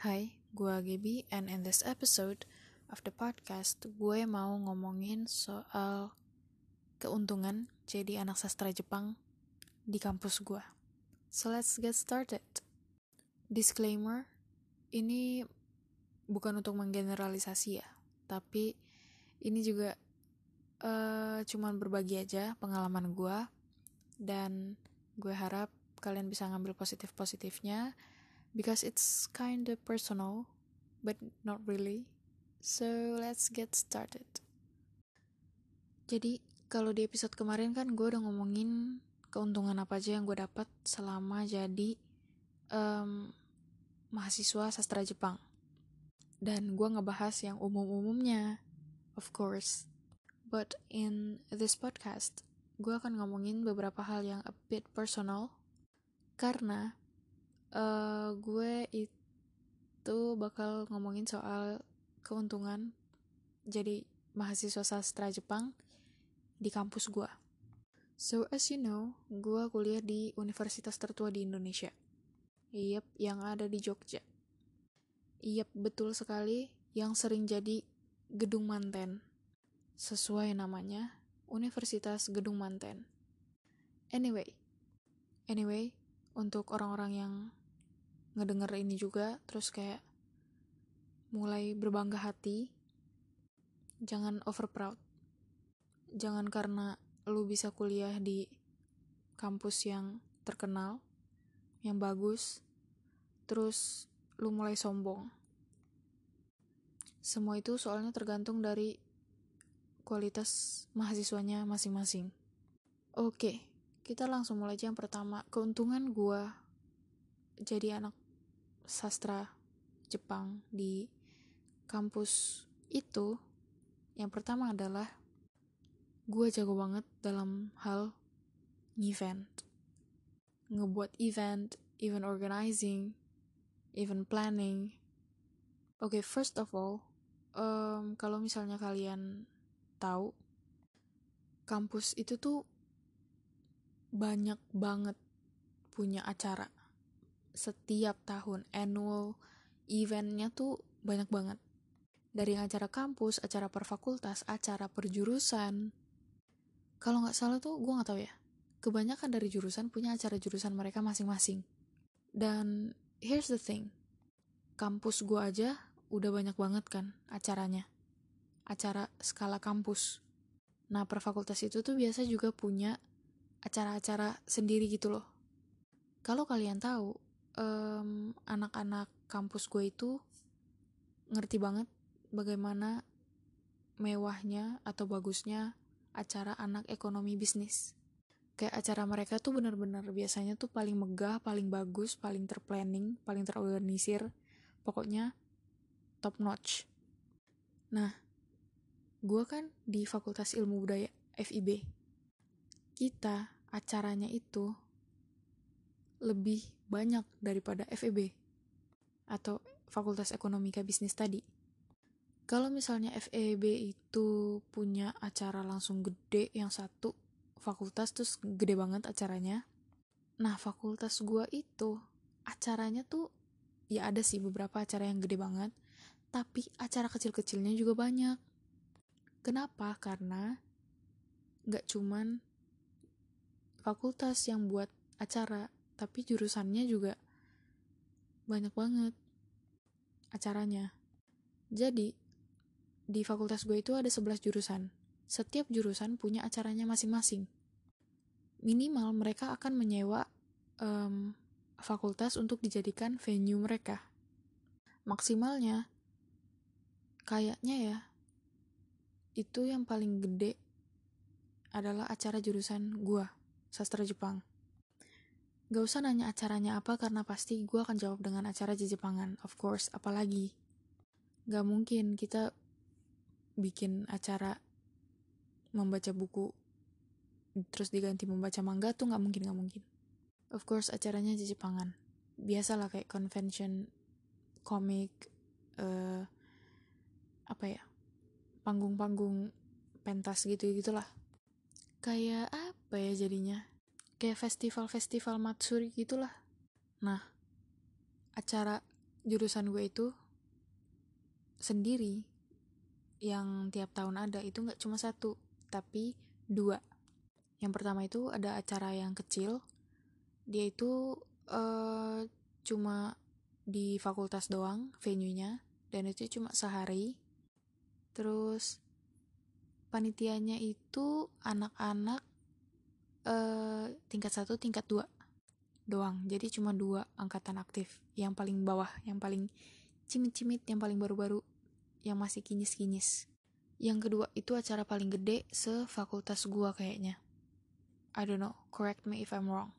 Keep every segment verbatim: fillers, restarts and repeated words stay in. Hai, gua Gaby, and in this episode of the podcast, gue mau ngomongin soal keuntungan jadi anak sastra Jepang di kampus gua. So let's get started. Disclaimer, ini bukan untuk menggeneralisasi ya, tapi ini juga uh, cuman berbagi aja pengalaman gua, dan gue harap kalian bisa ngambil positif-positifnya. Because it's kinda personal, but not really. So, let's get started. Jadi, kalau di episode kemarin kan gue udah ngomongin keuntungan apa aja yang gue dapat selama jadi um, mahasiswa sastra Jepang. Dan gue ngebahas yang umum-umumnya, of course. But in this podcast, gue akan ngomongin beberapa hal yang a bit personal. Karena Uh, gue itu bakal ngomongin soal keuntungan jadi mahasiswa sastra Jepang di kampus gue. So as you know, gue kuliah di universitas tertua di Indonesia. Yep, yang ada di Jogja. Yep, betul sekali, yang sering jadi Gedung Manten. Sesuai namanya, Universitas Gedung Manten. Anyway, anyway, untuk orang-orang yang ngedenger ini juga, terus kayak mulai berbangga hati, jangan over proud. Jangan karena lu bisa kuliah di kampus yang terkenal, yang bagus, terus lu mulai sombong. Semua itu soalnya tergantung dari kualitas mahasiswanya masing-masing. Oke, kita langsung mulai aja yang pertama. Keuntungan gue jadi anak sastra Jepang di kampus itu, yang pertama adalah gue jago banget dalam hal event. Ngebuat event, event organizing, event planning. Oke, okay, first of all, um, kalau misalnya kalian tahu, kampus itu tuh banyak banget punya acara. Setiap tahun annual eventnya tuh banyak banget. Dari acara kampus, acara per fakultas, acara per jurusan. Kalau nggak salah tuh, gue nggak tahu ya, kebanyakan dari jurusan punya acara jurusan mereka masing-masing. Dan here's the thing, kampus gue aja udah banyak banget kan acaranya, acara skala kampus. Nah, per fakultas itu tuh biasa juga punya acara-acara sendiri gitu loh. Kalau kalian tahu, um, anak-anak kampus gue itu ngerti banget bagaimana mewahnya atau bagusnya acara anak ekonomi bisnis. Kayak acara mereka tuh benar-benar biasanya tuh paling megah, paling bagus, paling terplanning, paling terorganisir, pokoknya top notch. Nah, gue kan di Fakultas Ilmu Budaya F I B. Kita acaranya itu lebih banyak daripada F E B atau Fakultas Ekonomika Bisnis tadi. Kalau misalnya F E B itu punya acara langsung gede yang satu fakultas, terus gede banget acaranya. Nah, fakultas gua itu acaranya tuh ya ada sih beberapa acara yang gede banget, tapi acara kecil-kecilnya juga banyak. Kenapa? Karena gak cuman fakultas yang buat acara, tapi jurusannya juga banyak banget acaranya. Jadi, di fakultas gue itu ada sebelas jurusan. Setiap jurusan punya acaranya masing-masing. Minimal mereka akan menyewa um, fakultas untuk dijadikan venue mereka. Maksimalnya, kayaknya ya, itu yang paling gede adalah acara jurusan gue, sastra Jepang. Gak usah nanya acaranya apa, karena pasti gue akan jawab dengan acara Jejepangan, of course. Apalagi gak mungkin kita bikin acara membaca buku terus diganti membaca manga, tuh gak mungkin, gak mungkin. Of course acaranya Jejepangan. Biasalah kayak convention, komik, uh, apa ya, panggung-panggung pentas gitu-gitulah. Kayak apa ya jadinya? Kayak festival-festival matsuri gitulah. Nah, acara jurusan gue itu sendiri yang tiap tahun ada itu nggak cuma satu tapi dua. Yang pertama itu ada acara yang kecil, dia itu uh, cuma di fakultas doang venue-nya dan itu cuma sehari. Terus panitianya itu anak-anak uh, tingkat satu, tingkat dua doang, jadi cuma dua angkatan aktif, yang paling bawah, yang paling cimit-cimit, yang paling baru-baru, yang masih kinyis-kinyis. Yang kedua itu acara paling gede se-fakultas gua kayaknya, I don't know, correct me if I'm wrong,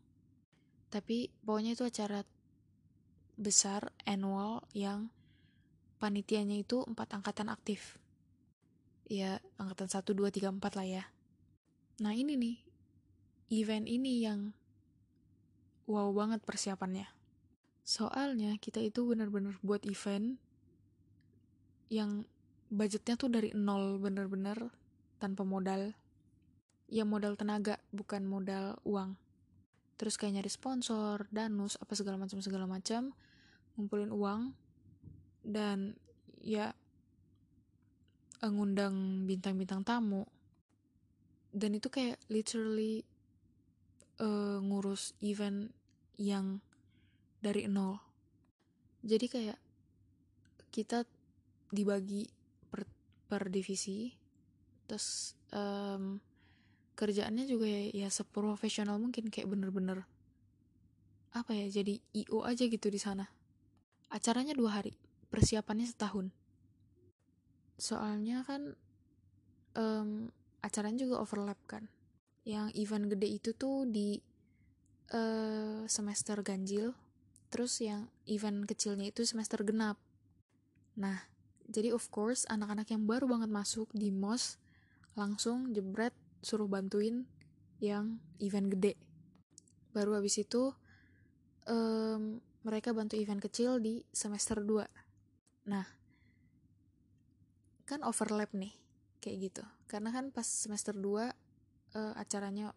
tapi pokoknya itu acara besar annual yang panitianya itu empat angkatan aktif, ya angkatan satu, dua, tiga, empat lah ya. Nah ini nih event ini yang wow banget persiapannya. Soalnya kita itu benar-benar buat event yang budgetnya tuh dari nol, benar-benar tanpa modal. Ya modal tenaga, bukan modal uang. Terus kayak nyari sponsor, danus, apa segala macam segala macam, ngumpulin uang dan ya ngundang bintang-bintang tamu. Dan itu kayak literally uh, ngurus event yang dari nol. Jadi kayak kita dibagi per, per divisi, terus um, kerjaannya juga ya, ya seprofesional mungkin, kayak bener-bener apa ya, jadi I O aja gitu di sana. Acaranya dua hari, persiapannya setahun. Soalnya kan um, acaranya juga overlap kan. Yang event gede itu tuh di uh, semester ganjil. Terus yang event kecilnya itu semester genap. Nah, jadi of course anak-anak yang baru banget masuk di M O S langsung jebret suruh bantuin yang event gede. Baru habis itu um, mereka bantu event kecil di semester dua. Nah, kan overlap nih kayak gitu. Karena kan pas semester dua uh, acaranya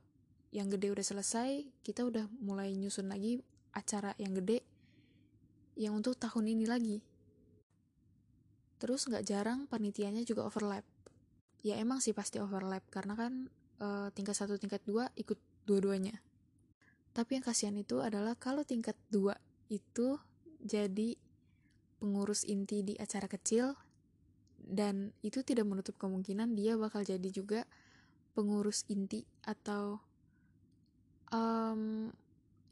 yang gede udah selesai, kita udah mulai nyusun lagi acara yang gede yang untuk tahun ini lagi. Terus gak jarang panitianya juga overlap. Ya emang sih pasti overlap, karena kan e, tingkat satu, tingkat dua ikut dua-duanya. Tapi yang kasihan itu adalah kalau tingkat dua itu jadi pengurus inti di acara kecil, dan itu tidak menutup kemungkinan dia bakal jadi juga pengurus inti atau um,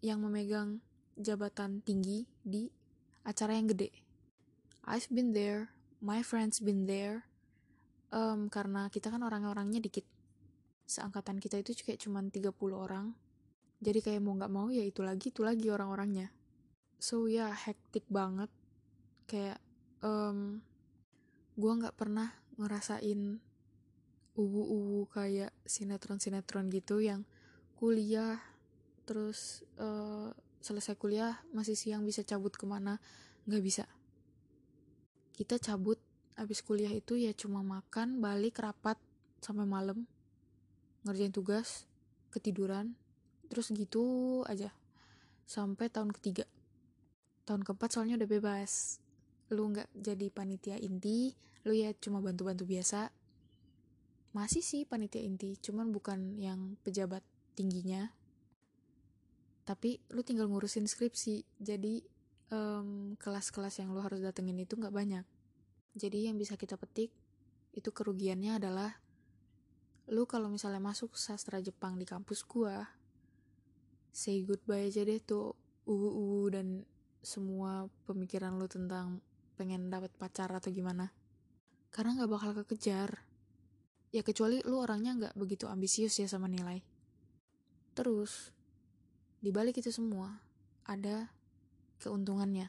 yang memegang jabatan tinggi di acara yang gede. I've been there, my friends been there, um, karena kita kan orang-orangnya dikit. Seangkatan kita itu kayak cuma tiga puluh orang, jadi kayak mau gak mau ya itu lagi, itu lagi orang-orangnya. So ya, yeah, hektik banget, kayak um, gue gak pernah ngerasain uwu-uwu kayak sinetron-sinetron gitu yang kuliah, terus uh, selesai kuliah masih siang bisa cabut kemana. Nggak bisa, kita cabut abis kuliah itu ya cuma makan, balik, rapat sampai malam, ngerjain tugas, ketiduran, terus gitu aja sampai tahun ketiga. Tahun keempat soalnya udah bebas, lu nggak jadi panitia inti, lu ya cuma bantu-bantu biasa. Masih sih panitia inti, cuman bukan yang pejabat tingginya, tapi lu tinggal ngurusin skripsi. Jadi um, kelas-kelas yang lu harus datengin itu gak banyak, jadi yang bisa kita petik itu kerugiannya adalah lu kalau misalnya masuk sastra Jepang di kampus gua, say goodbye aja deh tuh uwu-uwu dan semua pemikiran lu tentang pengen dapat pacar atau gimana, karena gak bakal kekejar ya, kecuali lu orangnya gak begitu ambisius ya sama nilai. Terus di balik itu semua ada keuntungannya.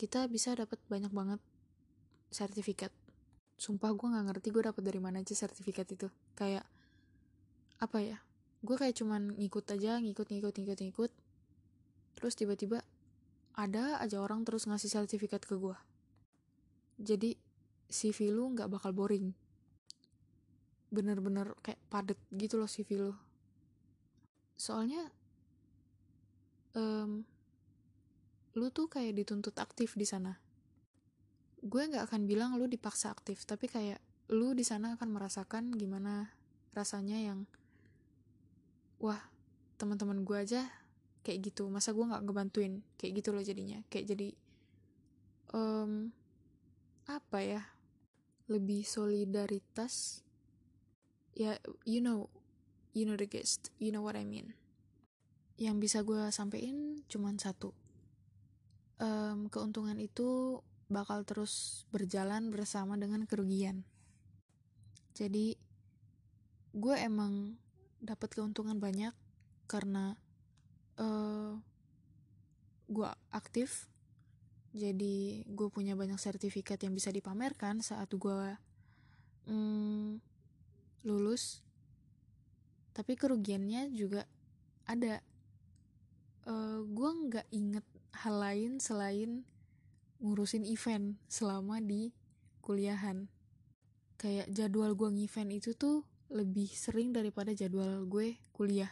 Kita bisa dapat banyak banget sertifikat. Sumpah gue nggak ngerti gue dapat dari mana aja sertifikat itu. Kayak apa ya? Gue kayak cuman ngikut aja, ngikut, ngikut, ngikut, ngikut. Terus tiba-tiba ada aja orang terus ngasih sertifikat ke gue. Jadi C V lu nggak bakal boring. Bener-bener kayak padet gitu loh C V lu. Soalnya um, lu tuh kayak dituntut aktif di sana. Gue nggak akan bilang lu dipaksa aktif, tapi kayak lu di sana akan merasakan gimana rasanya yang, wah, teman-teman gue aja kayak gitu, masa gue nggak ngebantuin, kayak gitu loh jadinya, kayak jadi um, apa ya, lebih solidaritas. Ya, you know, you know the gist, you know what I mean. Yang bisa gue sampein cuman satu, um, keuntungan itu bakal terus berjalan bersama dengan kerugian. Jadi gue emang dapat keuntungan banyak karena uh, gue aktif, jadi gue punya banyak sertifikat yang bisa dipamerkan saat gue mm, lulus. Tapi kerugiannya juga ada. Uh, gue nggak inget hal lain selain ngurusin event selama di kuliahan. Kayak jadwal gue nge-event itu tuh lebih sering daripada jadwal gue kuliah.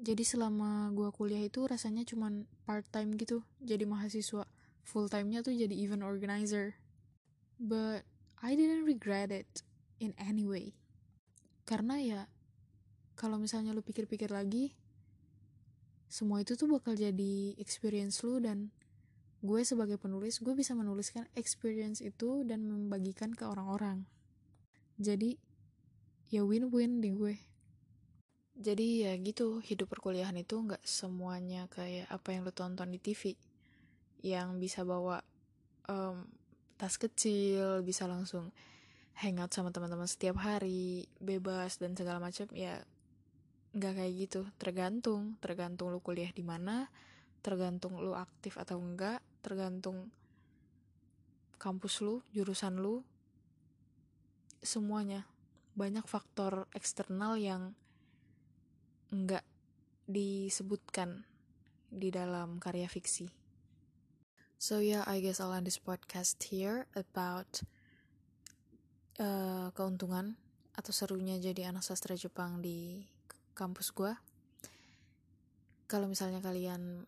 Jadi selama gue kuliah itu rasanya cuman part time gitu, jadi mahasiswa. Full time-nya tuh jadi event organizer. But I didn't regret it in any way. Karena ya, kalau misalnya lu pikir-pikir lagi, semua itu tuh bakal jadi experience lu, dan gue sebagai penulis, gue bisa menuliskan experience itu dan membagikan ke orang-orang. Jadi, ya win-win di gue. Jadi ya gitu, hidup perkuliahan itu gak semuanya kayak apa yang lu tonton di T V. Yang bisa bawa um, tas kecil, bisa langsung hangout sama teman-teman setiap hari, bebas dan segala macam. Ya nggak kayak gitu, tergantung tergantung lu kuliah di mana, tergantung lu aktif atau enggak, tergantung kampus lu, jurusan lu, semuanya. Banyak faktor eksternal yang nggak disebutkan di dalam karya fiksi. So yeah, I guess I'll end this podcast here about Uh, keuntungan atau serunya jadi anak sastra Jepang di kampus gue. Kalau misalnya kalian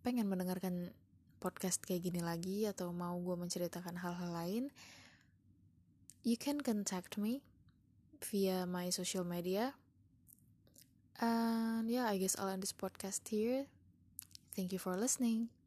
pengen mendengarkan podcast kayak gini lagi atau mau gue menceritakan hal-hal lain, you can contact me via my social media. And yeah, I guess I'll end this podcast here. Thank you for listening.